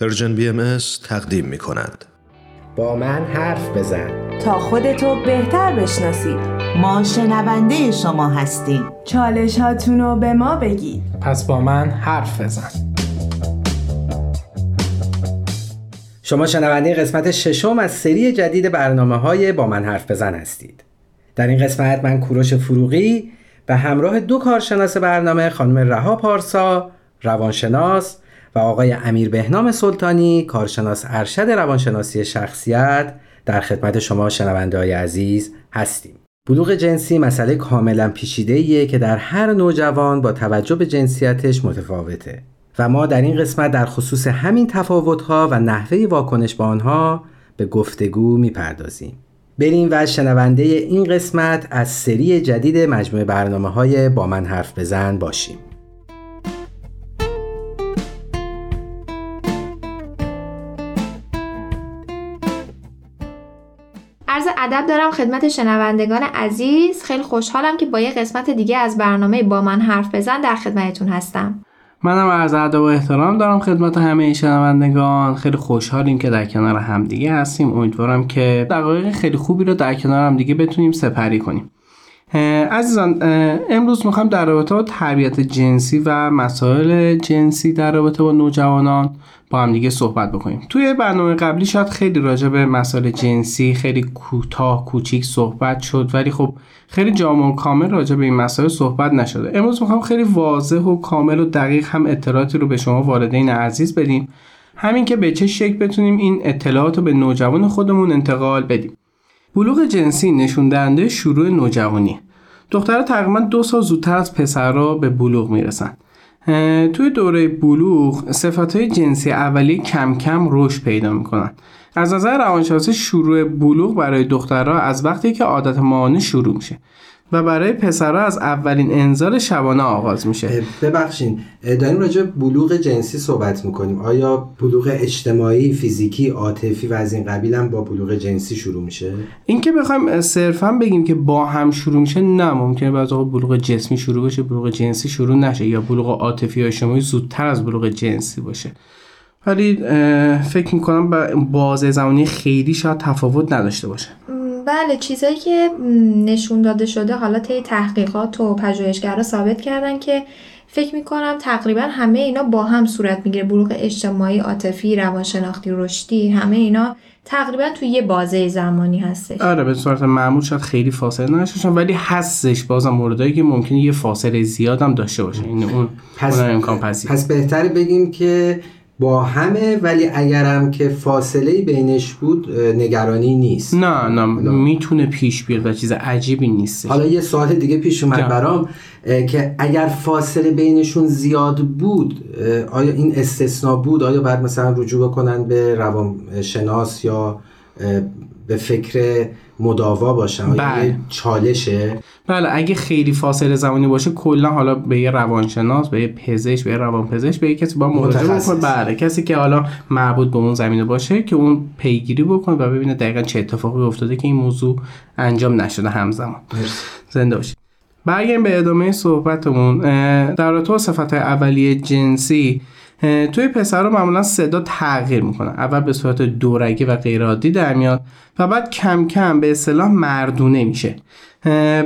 پرژن BMS تقدیم می کند. با من حرف بزن تا خودتو بهتر بشناسید. ما شنونده شما هستیم. چالشاتونو به ما بگید. پس با من حرف بزن. شما شنونده قسمت ششم از سری جدید برنامه‌های با من حرف بزن هستید. در این قسمت من کوروش فروغی به همراه دو کارشناس برنامه، خانم رها پارسا روانشناس و آقای امیر بهنام سلطانی کارشناس ارشد روانشناسی شخصیت، در خدمت شما شنونده‌های عزیز هستیم. بلوغ جنسی مسئله کاملا پیچیده‌ایه که در هر نوجوان با توجه به جنسیتش متفاوته و ما در این قسمت در خصوص همین تفاوت‌ها و نحوه واکنش به آنها به گفتگو می‌پردازیم. بریم و شنونده این قسمت از سری جدید مجموعه برنامه‌های با من حرف بزن باشیم. عرض ادب دارم خدمت شنوندگان عزیز. خیلی خوشحالم که با یه قسمت دیگه از برنامه با من حرف بزن در خدمتتون هستم. منم عرض ادب و احترام دارم خدمت همه شنوندگان. خیلی خوشحالیم که در کنار هم دیگه هستیم. امیدوارم که دقایق خیلی خوبی رو در کنار هم دیگه بتونیم سپری کنیم. عزیزان، امروز میخوام در رابطه با تربیت جنسی و مسائل جنسی در رابطه با نوجوانان با هم دیگه صحبت بکنیم. توی برنامه قبلی شاید خیلی راجع به مسائل جنسی خیلی کوتاه کوچیک صحبت شد، ولی خب خیلی جامع و کامل راجع به این مسائل صحبت نشده. امروز میخوام خیلی واضح و کامل و دقیق هم اطلاعاتی رو به شما والدین عزیز بدیم، همین که به چه شکل بتونیم این اطلاعات رو به نوجوان خودمون انتقال بدیم. بلوغ جنسی نشون دهنده شروع نوجوانی. دخترها تقریباً 2 سال زودتر از پسرها به بلوغ میرسن. توی دوره بلوغ صفاتهای جنسی اولیه کم کم رشد پیدا میکنن. از نظر روانشناسی شروع بلوغ برای دخترها از وقتی که عادت ماهانه شروع میشه و برای پسرها از اولین انزال شبانه آغاز میشه. ببخشید، داریم راجع به بلوغ جنسی صحبت میکنیم. آیا بلوغ اجتماعی، فیزیکی، عاطفی و از این قبیل هم با بلوغ جنسی شروع میشه؟ این که بخوایم صرفا بگیم که با هم شروع میشه، نه. ممکنه بعضی وقت بلوغ جسمی شروع بشه، بلوغ جنسی شروع نشه، یا بلوغ عاطفی یا اجتماعی زودتر از بلوغ جنسی باشه. ولی فکر میکنم بازه زمانی خیلی شاید تفاوت نداشته باشه. بله، چیزایی که نشون داده شده حالا طی تحقیقات و پژوهشگرا ثابت کردن که فکر می‌کنم تقریبا همه اینا با هم صورت میگیره. بلوغ اجتماعی، عاطفی، روانشناختی، رشدی، همه اینا تقریبا توی یه بازه زمانی هستش. آره، به صورت معمول شاید خیلی فاصله نداشته، ولی هستش بازم موردایی که ممکنه یه فاصله زیاد هم داشته باشه. این اون امکان پذیره. پس بهتره بگیم که با همه، ولی اگرم که فاصله بینش بود نگرانی نیست. نه میتونه پیش بیاد و چیز عجیبی نیست. حالا یه سوال دیگه پیش اومد برام که اگر فاصله بینشون زیاد بود، آیا این استثناء بود؟ آیا باید مثلا رجوع بکنن به روانشناس یا به فکر مداوا باشن؟ بله. یه چالشه. بله، اگه خیلی فاصله زمانی باشه کلا حالا به یه روانشناس، به یه پزشک، به یه روانپزشک، به یه کسی با مراجعه بکنه. بله، کسی که حالا مربوط به اون زمینه باشه که اون پیگیری بکنه و ببینه دقیقاً چه اتفاقی افتاده که این موضوع انجام نشده همزمان. زنده باشید. برگردیم به ادامه صحبتمون. در رابطه با صفات‌های اولیه جنسی، توی پسرها معمولا صدا تغییر میکنه. اول به صورت دورگی و غیر عادی در میاد و بعد کم کم به اصطلاح مردونه میشه.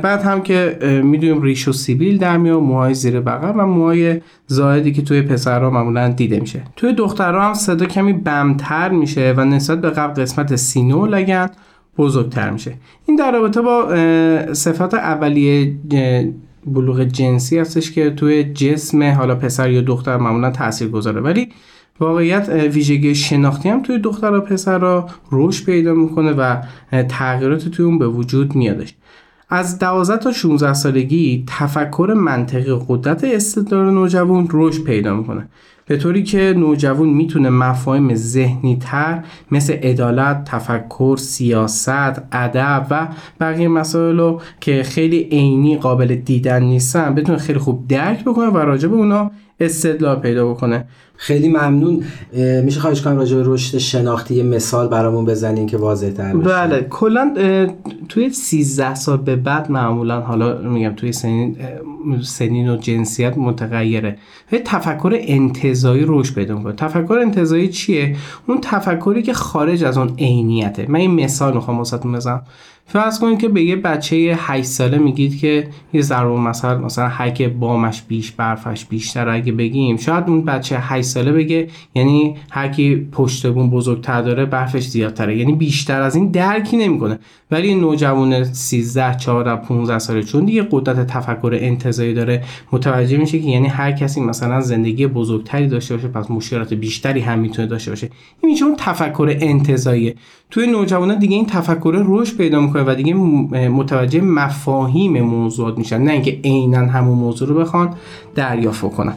بعد هم که میدونیم ریش و سیبیل در میاد، موهای زیر بغل و موهای زائدی که توی پسرها معمولا دیده میشه. توی دخترها هم صدا کمی بمتر میشه و نسبت به قبل قسمت سینه و لگن بزرگتر میشه. این در رابطه با صفات اولیه بلوغ جنسی هستش که توی جسم حالا پسر یا دختر معمولا تأثیر گذاره، ولی واقعیت ویژگی شناختی هم توی دختر و پسر را رشد پیدا میکنه و تغییرات توی اون به وجود میادش. از 12 تا 16 سالگی تفکر منطقی قدرت استدلال نوجوان رشد پیدا میکنه، به طوری که نوجوان میتونه مفاهیم ذهنی تر مثل عدالت، تفکر، سیاست، ادب و بقیه مسائل رو که خیلی عینی قابل دیدن نیستن بتونه خیلی خوب درک بکنه و راجع به اونا استدلال پیدا بکنه. خیلی ممنون. میشه خواهش کنم راجع به رشد شناختی یه مثال برامون بزنین که واضح‌تر بشه؟ بله، کلا توی 13 سال به بعد معمولا، حالا میگم توی سنین و جنسیت متغیره، تفکر انتزاعی رشد پیدا می‌کنه. تفکر انتزاعی چیه؟ اون تفکری که خارج از اون عینیته. من این مثال می‌خوام واسهتون بزنم. فرض کنید که به یه بچه 8 ساله میگید که یه ضرب مثل مثلا هک بامش بیش برفش بیشتر اگه بگیم، شاید اون بچه 8 ساله بگه یعنی هرکی پشت بون بزرگتر داره برفش زیادتره، یعنی بیشتر از این درکی نمیکنه. ولی نوجوان 13 14 15 ساله چون دیگه قدرت تفکر انتزاعی داره، متوجه میشه که یعنی هر کسی مثلا زندگی بزرگتری داشته باشه پس مشکلات بیشتری هم میتونه داشته باشه. این چون تفکر انتزاعیه. توی نوجوانا دیگه این تفکر رشد پیدا میکنه و دیگه متوجه مفاهیم موضوعات میشن، نه اینکه عیناً همون موضوع رو بخوان دریافت کنن.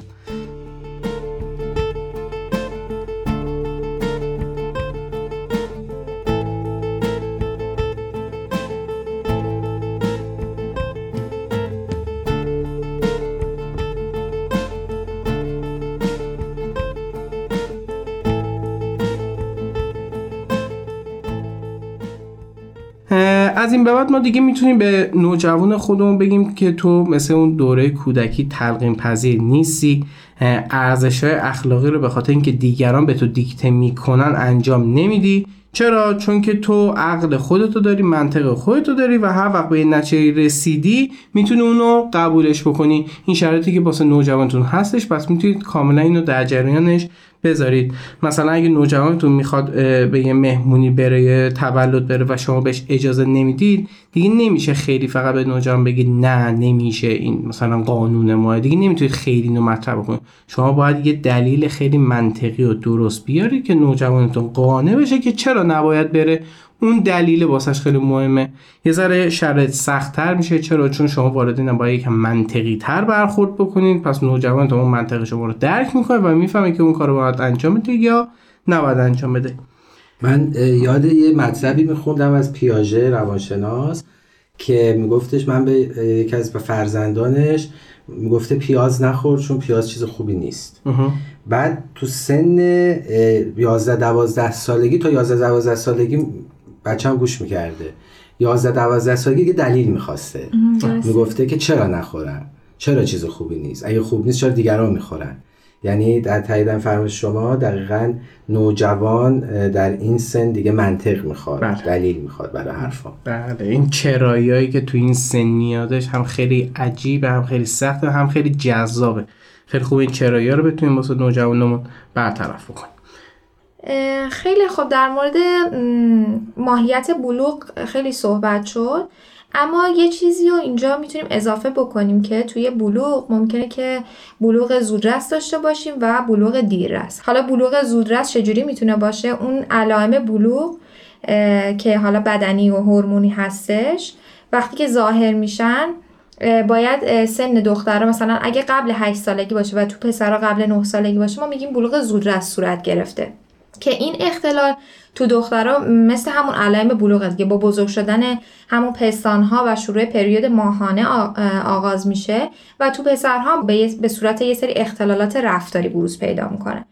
از این به بعد ما دیگه میتونیم به نوجوان خودمون بگیم که تو مثل اون دوره کودکی تلقین پذیر نیستی، ارزش‌های اخلاقی رو به خاطر اینکه دیگران به تو دیکته میکنن انجام نمیدی. چرا؟ چون که تو عقل خودتو داری، منطق خودتو داری و هر وقت به این نتیجه رسیدی میتونی اونو قبولش بکنی. این شرایطی که واسه نوجوانتون هستش پس میتونید کاملا اینو در جریانش بذارید. مثلا اگه نوجوانتون میخواد به یه مهمونی بره، تولد بره و شما بهش اجازه نمیدید، دیگه نمیشه خیلی فقط به نوجوان بگید نه نمیشه، این مثلا قانون ما، دیگه نمیتونید خیلی اینو مطرح بکنید. شما باید یه دلیل خیلی منطقی و درست بیارید که نوجوانتون قانع بشه که چرا نباید بره. اون دلیل واسش خیلی مهمه. یه ذره شرط سخت‌تر میشه. چرا؟ چون شما واردین باید یکم منطقی‌تر برخورد بکنید، پس نوجوان تا اون منطق شما رو درک میکنه و میفهمه که اون کارو باید انجام بده یا نباید انجام بده. من یاد یه مطلبی میخوندم از پیاژه روانشناس که میگفتش، من به یکی از فرزندانش میگفته پیاز نخور چون پیاز چیز خوبی نیست. بعد تو سن 11-12 سالگی تا 11-12 سالگی بچه هم گوش میکرده. 11-12 سالگی که دلیل میخواسته، میگفته که چرا نخورم، چرا چیز خوبی نیست، اگه خوب نیست چرا دیگران میخورن. یعنی در تاییدن فرمایش شما دقیقاً نوجوان در این سن دیگه منطق میخواد، بله. دلیل میخواد برای حرفا. بله، این چراییایی که تو این سن نیادش هم خیلی عجیبه، هم خیلی سخته، هم خیلی جذابه. خیلی خوب این چرایی‌ها رو بتونیم واسه نوجوانمون برطرف بکنیم. خیلی خب، در مورد ماهیت بلوغ خیلی صحبت شد، اما یه چیزی رو اینجا میتونیم اضافه بکنیم که توی بلوغ ممکنه که بلوغ زودرس داشته باشیم و بلوغ دیررس. حالا بلوغ زودرس چجوری میتونه باشه؟ اون علائم بلوغ که حالا بدنی و هورمونی هستش وقتی که ظاهر میشن، باید سن دخترها مثلا اگه قبل 8 سالگی باشه و تو پسرها قبل 9 سالگی باشه، ما میگیم بلوغ زودرس صورت گرفته که این اختلال تو دخترها مثل همون علائم بلوغه دیگه، با بزرگ شدن همون پستان‌ها و شروع پریود ماهانه آغاز میشه و تو پسرها به صورت یه سری اختلالات رفتاری بروز پیدا میکنه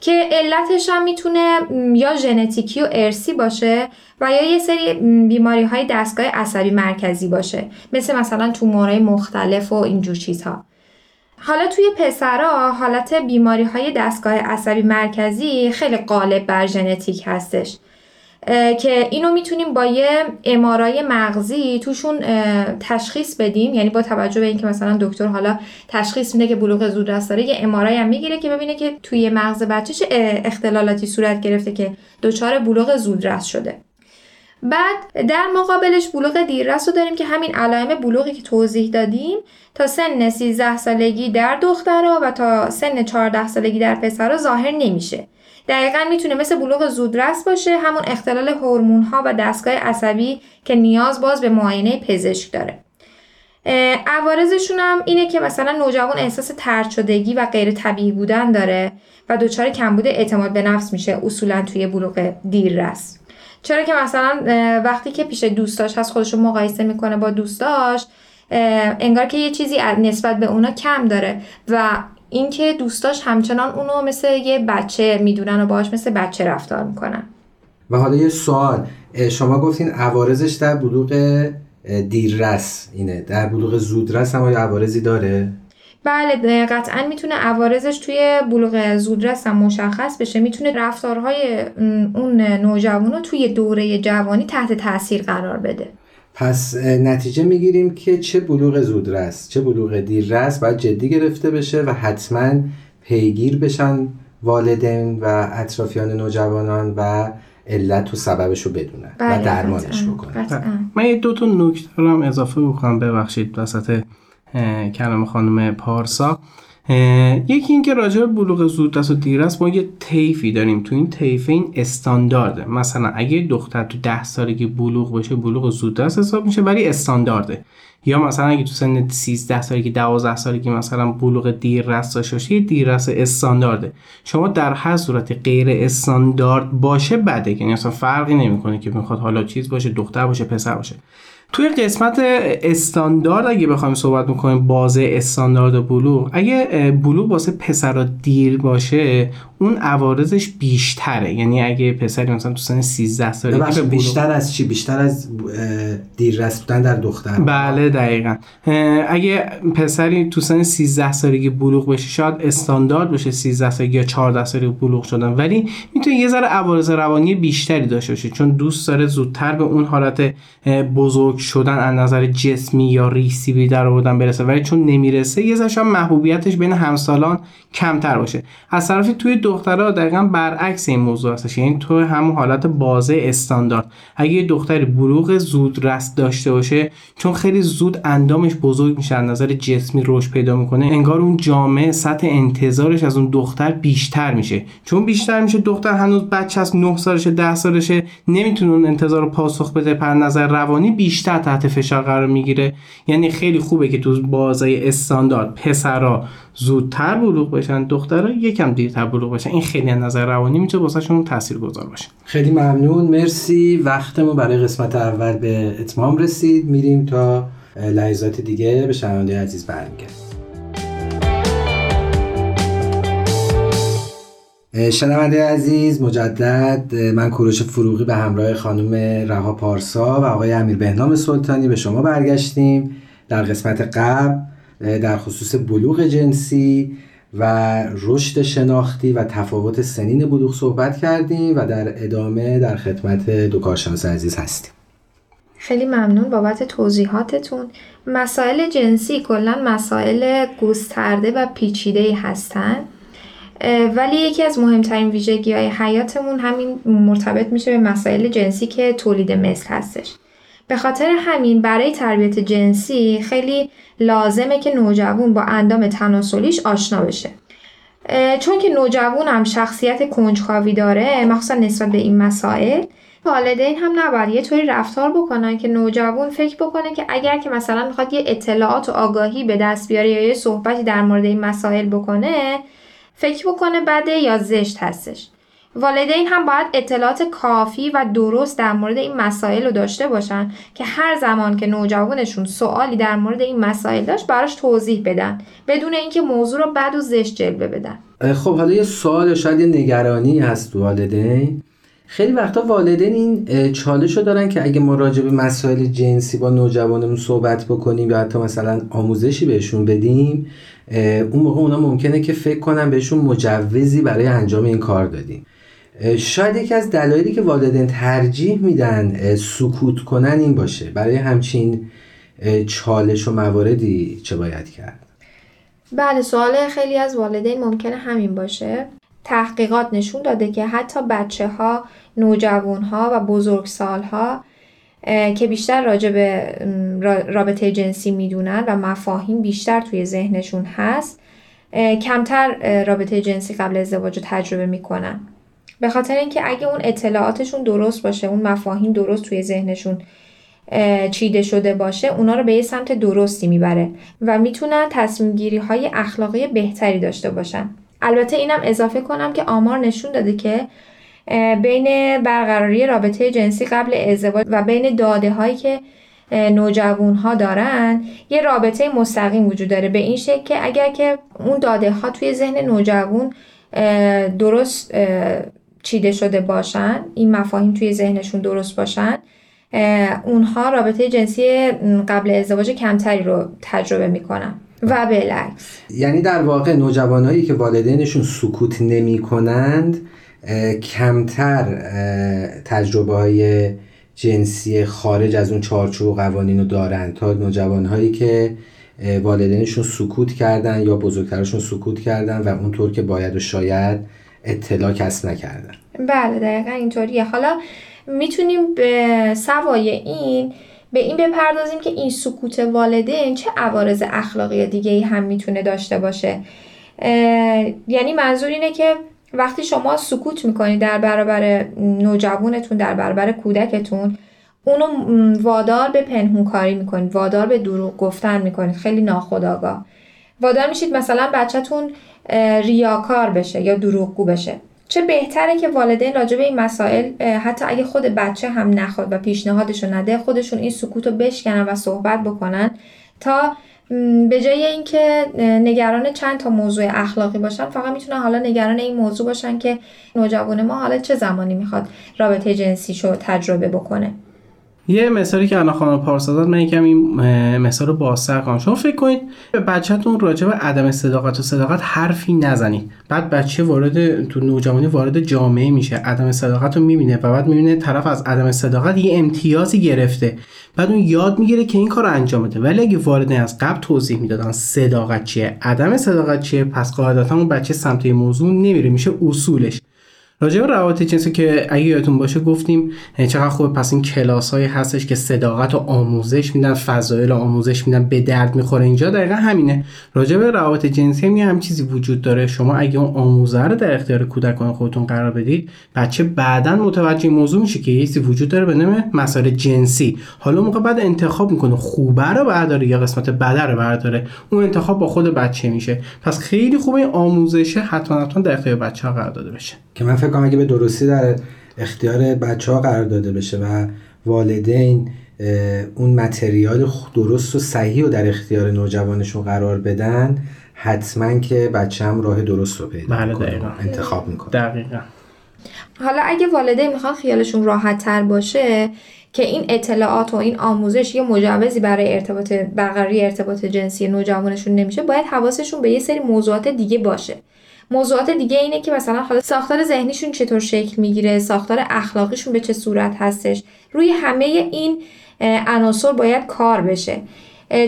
که علتش هم میتونه یا ژنتیکی و ارثی باشه و یا یه سری بیماری‌های دستگاه عصبی مرکزی باشه، مثلا تومورهای مختلف و اینجور چیزها. حالا توی پسرها حالت بیماری‌های دستگاه عصبی مرکزی خیلی غالب بر ژنتیک هستش که اینو میتونیم با یه MRI مغزی توشون تشخیص بدیم. یعنی با توجه به اینکه مثلا دکتر حالا تشخیص میده که بلوغ زودرس داره، یه MRI هم میگیره که ببینه که توی مغز بچه چه اختلالاتی صورت گرفته که دچار بلوغ زودرس شده. بعد در مقابلش بلوغ دیررس رو داریم که همین علائم بلوغی که توضیح دادیم تا سن 13 سالگی در دخترها و تا سن 14 سالگی در پسرها ظاهر نمیشه. دقیقاً میتونه مثل بلوغ زودرس باشه، همون اختلال هورمون‌ها و دستگاه عصبی که نیاز باز به معاینه پزشک داره. عوارضشون هم اینه که مثلا نوجوان احساس طرد شدگی و غیر طبیعی بودن داره و دچار کمبود اعتماد به نفس میشه اصولاً توی بلوغ دیررس. چرا که مثلا وقتی که پیش دوستاش هست خودشو مقایسه میکنه با دوستاش، انگار که یه چیزی نسبت به اونا کم داره و این که دوستاش همچنان اونو مثل یه بچه میدونن و باهاش مثل بچه رفتار میکنن. و حالا یه سوال، شما گفتین عوارضش در بلوغ دیررس اینه، در بلوغ زودرس هم عوارضی داره؟ بله قطعا میتونه عوارضش توی بلوغ زودرس هم مشخص بشه، میتونه رفتارهای اون نوجوانو توی دوره جوانی تحت تاثیر قرار بده. پس نتیجه میگیریم که چه بلوغ زودرس چه بلوغ دیررس باید جدی گرفته بشه و حتما پیگیر بشن والدین و اطرافیان نوجوانان و علت و سببش رو بدونن و درمانش بکنن. من یه دو تا نکته رو هم اضافه بکنم، ببخشید وسط کلام خانم پارسا. یکی این که راجع به بلوغ زودرس و دیررس ما یه طیفی داریم، تو این طیفه این استاندارده، مثلا اگه دختر تو 10 سالگی بلوغ بشه بلوغ زودرس حساب میشه ولی استاندارده، یا مثلا اگه تو سن 13 سالگی 12 سالگی مثلا بلوغ دیررس داشته باشه دیررس استاندارده. شما در هر صورت غیر استاندارد باشه بده، یعنی اصلا فرقی نمیکنه که میخواد حالا چیز باشه، دختر باشه پسر باشه. توی قسمت استاندارد اگه بخوایم صحبت میکنیم بازه استاندارد بلوغ، اگه بلوغ واسه پسرا دیر باشه اون عوارضش بیشتره، یعنی اگه پسری مثلا تو سن 13 سالگی که بیشتر از چی، بیشتر از دیررس بودن در دختر. بله دقیقاً، اگه پسری تو سن 13 سالگی بلوغ بشه شاید استاندارد بشه 13 سالگی یا 14 سالگی بلوغ شدن، ولی میتونه یه ذره عوارض روانی بیشتری داشته باشه چون دوست داره زودتر به اون حالت بزرگ شدن از نظر جسمی یا ریسیوی در آوردن برسه، ولی چون نمیرسه یه ذره محبوبیتش بین همسالان کمتر باشه. از طرفی توی دخترها دقیقاً برعکس این موضوع هستش، یعنی تو همون حالت بازه استاندارد اگه دختری بلوغ زودرس داشته باشه چون خیلی زود اندامش بزرگ میشه از نظر جسمی رشد پیدا میکنه، انگار اون جامعه سطح انتظارش از اون دختر بیشتر میشه، چون بیشتر میشه دختر هنوز بچه است، 9 سالشه 10 سالشه، نمیتونه اون انتظار رو پاسخ بده، پر نظر روانی بیشتر تحت فشار قرار میگیره. یعنی خیلی خوبه که تو بازه استاندارد پسرا زودتر بلوغ بشن دخترها یکم دیرتر بلوغ بشن، این خیلی از نظر روانی میتونه واسهشون تاثیرگذار باشه. خیلی ممنون، مرسی، وقتمون برای قسمت اول به اتمام رسید، میریم تا لحظات دیگه به شنونده عزیز برمیگردیم. شنونده عزیز مجدد، من کوروش فروغی به همراه خانم رها پارسا و آقای امیر بهنام سلطانی به شما برگشتیم. در قسمت قبل در خصوص بلوغ جنسی و رشد شناختی و تفاوت سنین بلوغ صحبت کردیم و در ادامه در خدمت دو کارشناس عزیز هستیم. خیلی ممنون بابت توضیحاتتون. مسائل جنسی کلاً مسائل گسترده و پیچیده‌ای هستند، ولی یکی از مهمترین ویژگی‌های حیاتمون همین مرتبط میشه به مسائل جنسی که تولید مثل هستش. به خاطر همین برای تربیت جنسی خیلی لازمه که نوجوان با اندام تناسلیش آشنا بشه. چون که نوجوان هم شخصیت کنجکاوی داره مخصوصا نسبت به این مسائل، والدین هم نباید یه طوری رفتار بکنن که نوجوان فکر بکنه که اگر که مثلا میخواد یه اطلاعات و آگاهی به دست بیاره یا یه صحبتی در مورد این مسائل بکنه فکر بکنه بده یا زشت هستش. والدین هم باید اطلاعات کافی و درست در مورد این مسائل رو داشته باشن که هر زمان که نوجوانشون سوالی در مورد این مسائل داشت براش توضیح بدن بدون اینکه موضوع رو بد و زشت جلوه بدن. خب حالا یه سوال، شاید یه نگرانی هست والدین، خیلی وقتا والدین این چالش رو دارن که اگه ما راجع به مسائل جنسی با نوجوانمون صحبت بکنیم یا حتی مثلا آموزشی بهشون بدیم اون موقع اونا ممکنه که فکر کنن بهشون مجوزی برای انجام این کار دادیم. شاید یکی از دلایلی که والدین ترجیح میدن سکوت کنن این باشه. برای همچین چالش و مواردی چه باید کرد؟ بله سوال خیلی از والدین ممکنه همین باشه. تحقیقات نشون داده که حتی بچه‌ها، نوجوان‌ها و بزرگسال‌ها که بیشتر راجع به رابطه جنسی میدونن و مفاهیم بیشتر توی ذهنشون هست کمتر رابطه جنسی قبل از ازدواج رو تجربه میکنن. به خاطر اینکه اگه اون اطلاعاتشون درست باشه، اون مفاهیم درست توی ذهنشون چیده شده باشه، اونا رو به یه سمت درستی میبره و میتونن تصمیم گیری های اخلاقی بهتری داشته باشن. البته اینم اضافه کنم که آمار نشون داده که بین برقراری رابطه جنسی قبل ازدواج و بین داده هایی که نوجوان‌ها دارن یه رابطه مستقیم وجود داره، به این شکل که اگر که اون داده‌ها توی ذهن نوجوان درست چیده شده باشن، این مفاهیم توی ذهنشون درست باشن، اونها رابطه جنسی قبل ازدواج کمتری رو تجربه میکنن و بالعکس. یعنی در واقع نوجوانایی که والدینشون سکوت نمیکنند کمتر تجربه های جنسی خارج از اون چارچوب و قوانین رو دارن تا نوجوانهایی که والدینشون سکوت کردن یا بزرگترشون سکوت کردن و اونطور که باید و شاید اطلاع کسب نکردن. بله دقیقا اینطوریه. حالا میتونیم به سوای این به این بپردازیم که این سکوت والدین چه عوارض اخلاقی دیگه‌ای هم میتونه داشته باشه. یعنی منظور اینه که وقتی شما سکوت میکنید در برابر نوجوانتون، در برابر کودکتون، اونو وادار به پنهونکاری میکنید، وادار به دروغ گفتن میکنید، خیلی ناخودآگاه وادار میشید مثلا بچه‌تون ریاکار بشه یا دروغگو بشه. چه بهتره که والدین راجع به این مسائل، حتی اگه خود بچه هم نخواد و پیشنهادش رو نده، خودشون این سکوت رو بشکنن و صحبت بکنن تا به جای اینکه نگران چند تا موضوع اخلاقی باشن، فقط میتونن حالا نگران این موضوع باشن که نوجوان ما حالا چه زمانی میخواد رابطه جنسیشو تجربه بکنه. یه مثالی که الان خانم پارسا داد، من یکم این مثالو بازتر کنم. شما فکر کنید به بچه‌تون راجع به عدم صداقت و صداقت حرفی نزنید. بعد بچه تو نوجوانی وارد جامعه میشه، عدم صداقت رو میبینه و بعد میبینه طرف از عدم صداقت یه امتیازی گرفته، بعد اون یاد میگیره که این کارو انجام بده. ولی اگه والدین از قبل توضیح میدادن صداقت چیه، عدم صداقت چیه، پس قاعدتاً اون بچه سمت این موضوع نمیره، میشه اصولش. راجع به روابط جنسی که اگه یادتون باشه گفتیم چقدر خوبه، پس این کلاس‌های هستش که صداقت و آموزش میدن، فضایل و آموزش میدن، به درد میخوره. اینجا دقیقا همینه. راجع به روابط جنسی هم چیزی وجود داره. شما اگه اون آموزه رو در اختیار کودکان خودتون قرار بدید، بچه بعداً متوجه موضوع میشه که یه چیزی وجود داره به نام مسائل جنسی. حالا موقع بعد انتخاب میکنه خوبه رو برداره یا قسمت بده رو برداره، اون انتخاب با خود بچه میشه. پس خیلی خوبه این آموزشه حتما در اختیار بچه‌ها قرار داده بشه، که من فکر کنم اگه به درستی در اختیار بچه‌ها قرار داده بشه و والدین اون متریال درست و صحیح رو در اختیار نوجوانشون قرار بدن، حتما که بچه هم راه درست رو پیدا میکنه، انتخاب میکنه. دقیقاً. حالا اگه والدین میخوان خیالشون راحت تر باشه که این اطلاعات و این آموزش یه مجوزی برای برقراری ارتباط جنسی نوجوانشون نمیشه، باید حواسشون به یه سری موضوعات دیگه باشه. موضوعات دیگه اینه که مثلا حالا ساختار ذهنیشون چطور شکل میگیره، ساختار اخلاقیشون به چه صورت هستش. روی همه این عناصر باید کار بشه،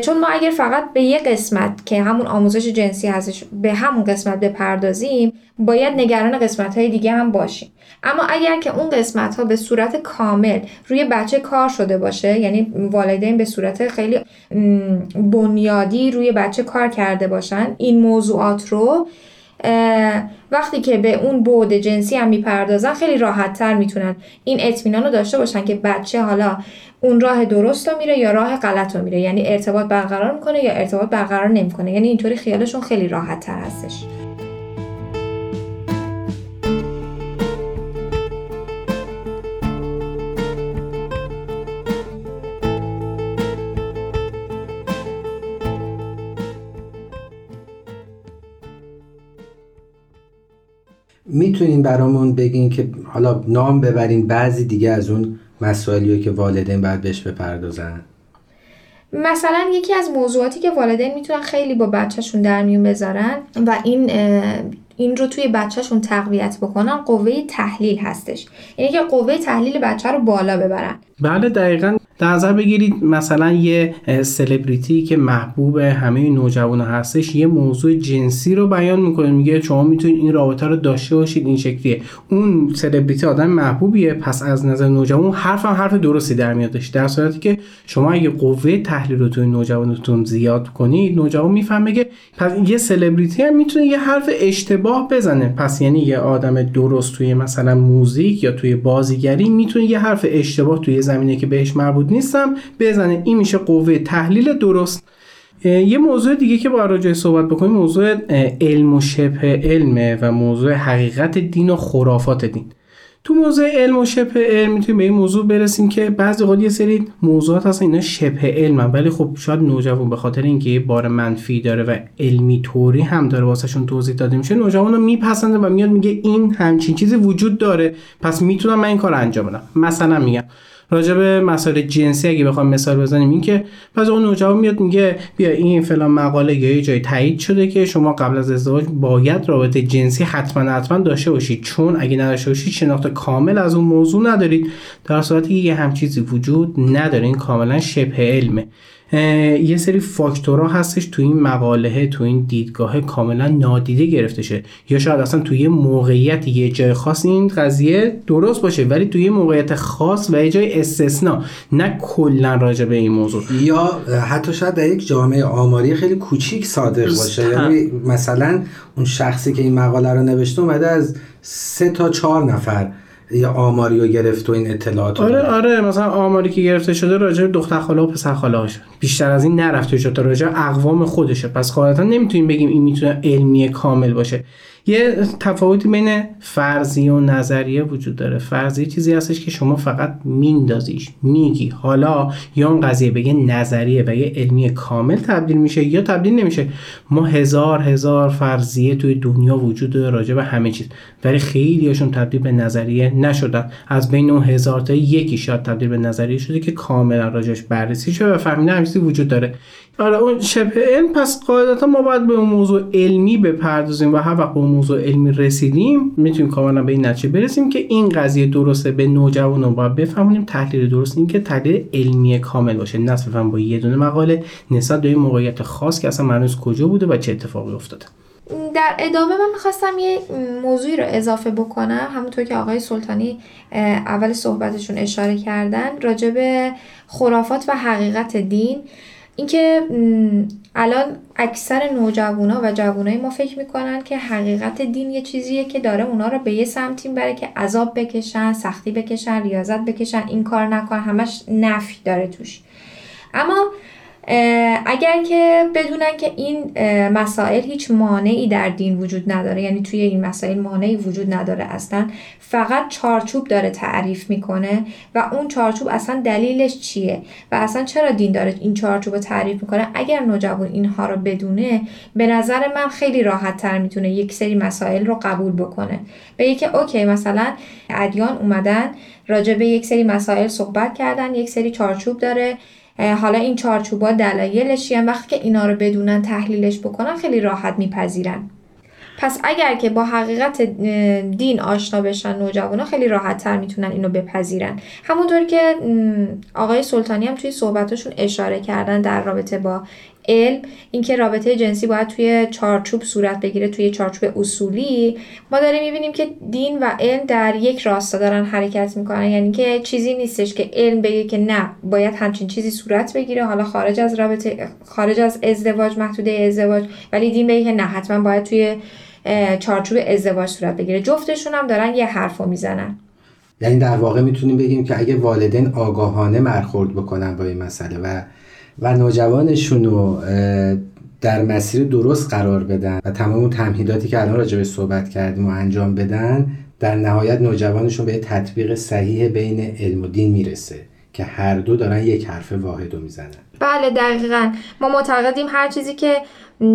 چون ما اگر فقط به یه قسمت که همون آموزش جنسی هستش به همون قسمت بپردازیم، باید نگران قسمت‌های دیگه هم باشیم. اما اگر که اون قسمت‌ها به صورت کامل روی بچه کار شده باشه، یعنی والدین به صورت خیلی بنیادی روی بچه کار کرده باشن این موضوعات رو، وقتی که به اون بعد جنسی هم میپردازن خیلی راحت‌تر میتونن این اطمینان رو داشته باشن که بچه حالا اون راه درست رو میره یا راه غلط رو میره، یعنی ارتباط برقرار میکنه یا ارتباط برقرار نمیکنه. یعنی اینطوری خیالشون خیلی راحت‌تر هستش. میتونین برامون بگین که حالا نام ببرین بعضی دیگه از اون مسائلی که والدین باید بهش بپردازن؟ مثلا یکی از موضوعاتی که والدین میتونن خیلی با بچهشون در میون بذارن و این رو توی بچهشون تقویت بکنن، قوه تحلیل هستش. یعنی که قوه تحلیل بچه رو بالا ببرن. بله دقیقاً. در نظر بگیرید مثلا یه سلبریتی که محبوب همه نوجوانا هستش یه موضوع جنسی رو بیان میکنه، میگه شما میتونید این رابطه رو داشته باشید، این شکلیه. اون سلبریتی آدم محبوبیه، پس از نظر نوجوان حرف درستی در میادش. در صورتی که شما اگه قوه تحلیل رو توی نوجوانتون زیاد کنید، نوجوان میفهمه که پس یه سلبریتی هم میتونه یه حرف اشتباه بزنه. پس یعنی یه آدم درست توی مثلا موزیک یا توی بازیگری میتونه یه حرف اشتباه توی زمینه که بهش مربوط نیستم بزنه. این میشه قوه تحلیل درست. یه موضوع دیگه که با راجع صحبت بکنیم موضوع علم و شبه علمه و موضوع حقیقت دین و خرافات دین. تو موضوع علم و شبه علم میتونیم به این موضوع برسیم که بعضی وقتا یه سری موضوعات هستن اینا شبه علمن، ولی خب شاید نوجوان به خاطر اینکه بار منفی داره و علمی طوری هم داره واسهشون توضیح داده میشه، نوجوانا میپسنده و میاد میگه این همچین چیزی وجود داره پس میتونم من این کارو انجام بدم. مثلا میگم راجع به مسائل جنسی اگه بخوام مثال بزنیم، این که بعضی اون نوجوان میاد میگه بیا این فلان مقاله یه جای تایید شده که شما قبل از ازدواج باید رابطه جنسی حتما داشته باشید، چون اگه نداشته باشید شناخت کامل از اون موضوع ندارید، در صورتی که یه همچین چیزی وجود نداره. این کاملا شبه علمه، یه سری فاکتورها هستش تو این مقاله، تو این دیدگاه کاملا نادیده گرفته شه، یا شاید اصلا توی یه موقعیت یه جای خاص این قضیه درست باشه ولی توی یه موقعیت خاص و یه جای استثنا، نه کلا راجع به این موضوع، یا حتی شاید در یک جامعه آماری خیلی کوچیک صادق باشه. یعنی مثلا اون شخصی که این مقاله رو نوشته اومده از 3 تا 4 نفر یا آماری رو گرفت و این اطلاعات رو. آره مثلا آماری که گرفته شده راجع به دختر خاله و پسر خاله هاشه، بیشتر از این نرفته شده، راجع به اقوام خودشه، پس قاعدتا نمیتونیم بگیم این میتونه علمی کامل باشه. یه تفاوتی بین فرضیه و نظریه وجود داره. فرضیه چیزی هستش که شما فقط میندازیش میگی حالا، یا اون قضیه بگه نظریه و یه علمی کامل تبدیل میشه یا تبدیل نمیشه. ما هزار فرضیه توی دنیا وجود داره راجع به همه چیز، ولی خیلیاشون تبدیل به نظریه نشدن. از بین اون 1000 تا یکی شاید تبدیل به نظریه شده که کاملا راجعش بررسی شده و فهمیده همین چیزی وجود داره. آره اون شبه علم، پس قاعدتا ما باید به اون موضوع علمی بپردازیم و هر وقت به اون موضوع علمی رسیدیم میتونیم کاملا به این نتیجه برسیم که این قضیه درسته. به نوجوانو باید بفهمونیم تحلیل درست این که تحلیل علمی کامل باشه، نه صرفا با یه دونه مقاله نسبت به موقعیت خاص که اصلا منوز کجا بوده و چه اتفاقی افتاده. در ادامه من میخواستم یه موضوعی رو اضافه بکنم، همونطور که آقای سلطانی اول صحبتشون اشاره کردن راجع به خرافات و حقیقت دین. اینکه الان اکثر نوجوانا و جوانای ما فکر میکنن که حقیقت دین یه چیزیه که داره اونا رو به یه سمتی میبره که عذاب بکشن، سختی بکشن، ریاضت بکشن، این کار نکن، همش نفی داره توش. اما اگر که بدونن که این مسائل هیچ مانعی در دین وجود نداره، یعنی توی این مسائل مانعی وجود نداره اصلا، فقط چارچوب داره تعریف میکنه و اون چارچوب اصلا دلیلش چیه و اصلا چرا دین داره این چارچوب رو تعریف میکنه، اگر نوجوان اینها رو بدونه به نظر من خیلی راحت تر میتونه یک سری مسائل رو قبول بکنه. به اینکه اوکی مثلا ادیان اومدن راجع به یک سری مسائل صحبت کردن، یک سری چارچوب داره، حالا این چارچوبا دلایلش چیه، وقتی که اینا رو بدونن تحلیلش بکنن خیلی راحت میپذیرن. پس اگر که با حقیقت دین آشنا بشن نوجوانا خیلی راحت‌تر میتونن اینو بپذیرن. همونطور که آقای سلطانی هم توی صحبتاشون اشاره کردن در رابطه با علم، اینکه رابطه جنسی باید توی چارچوب صورت بگیره، توی چارچوب اصولی، ما داریم میبینیم که دین و علم در یک راستا دارن حرکت میکنن، یعنی که چیزی نیستش که علم بگه که نه باید همچین چیزی صورت بگیره، حالا خارج از رابطه، خارج از ازدواج، محدوده ازدواج، ولی دین بگه که نه حتما باید توی چارچوب ازدواج صورت بگیره. جفتشون هم دارن یه حرفو میزنن. یعنی در واقع میتونیم بگیم که اگه والدین آگاهانه برخورد بکنن با این مسئله و نوجوانشون رو در مسیر درست قرار بدن و تمام اون تمهیداتی که الان راجع به صحبت کردیم و انجام بدن، در نهایت نوجوانشون به تطبیق صحیح بین علم و دین میرسه که هر دو دارن یک حرف واحد رو میزنن. بله دقیقاً، ما معتقدیم هر چیزی که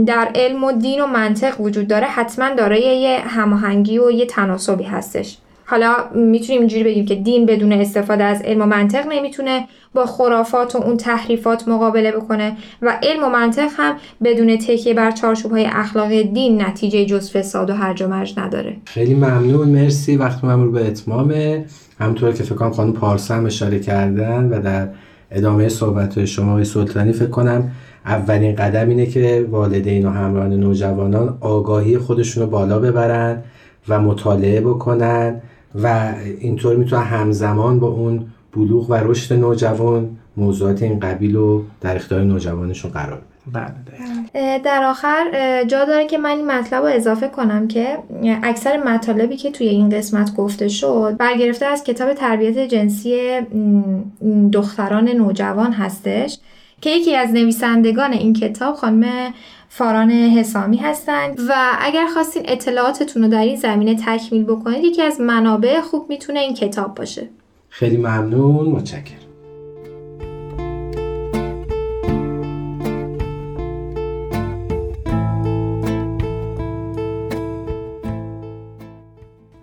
در علم و دین و منطق وجود داره حتما داره یه هماهنگی و یه تناسبی هستش. حالا میتونیم اینجوری بگیم که دین بدون استفاده از علم و منطق نمیتونه با خرافات و اون تحریفات مقابله بکنه و علم و منطق هم بدون تکیه بر چارچوب‌های اخلاقی دین نتیجه جز فساد و هرج و مرج نداره. خیلی ممنون، مرسی. وقت مامور به اتمامه. همونطور که فکر کنم خانم پارسا هم اشاره کردن و در ادامه صحبت‌های شما آقای سلطانی، فکر کنم اولین قدم اینه که والدین و همراهان نوجوانان آگاهی خودشون رو بالا ببرن و مطالعه بکنن و اینطور میتونه همزمان با اون بلوغ و رشد نوجوان موضوعات این قبیل رو در اختیار نوجوانشون قرار بده. در آخر جا داره که من این مطلب رو اضافه کنم که اکثر مطالبی که توی این قسمت گفته شد برگرفته از کتاب تربیت جنسی دختران نوجوان هستش که یکی از نویسندگان این کتاب خانم فاران حسامی هستن و اگر خواستین اطلاعاتتون رو در این زمینه تکمیل بکنید یکی از منابع خوب میتونه این کتاب باشه. خیلی ممنون، متشکرم.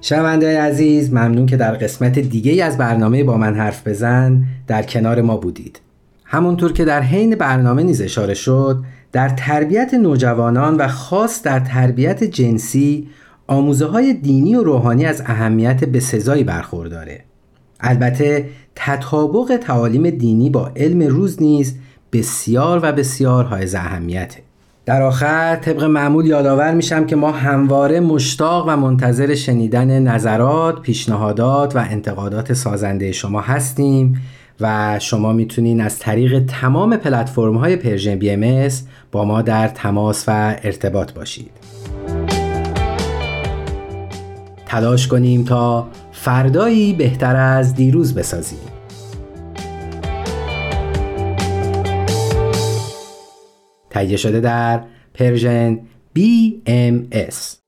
شنونده‌های عزیز، ممنون که در قسمت دیگه‌ای از برنامه با من حرف بزن در کنار ما بودید. همونطور که در حین برنامه نیز اشاره شد، در تربیت نوجوانان و خاص در تربیت جنسی، آموزه‌های دینی و روحانی از اهمیت بسزایی برخورداره. البته تطابق تعالیم دینی با علم روز نیز بسیار و بسیار حائز اهمیته. در آخر طبق معمول یادآور میشم که ما همواره مشتاق و منتظر شنیدن نظرات، پیشنهادات و انتقادات سازنده شما هستیم و شما میتونین از طریق تمام پلتفرم‌های پرژن BMS با ما در تماس و ارتباط باشید. تلاش کنیم تا فردایی بهتر از دیروز بسازیم. تهیه شده در پرژن BMS.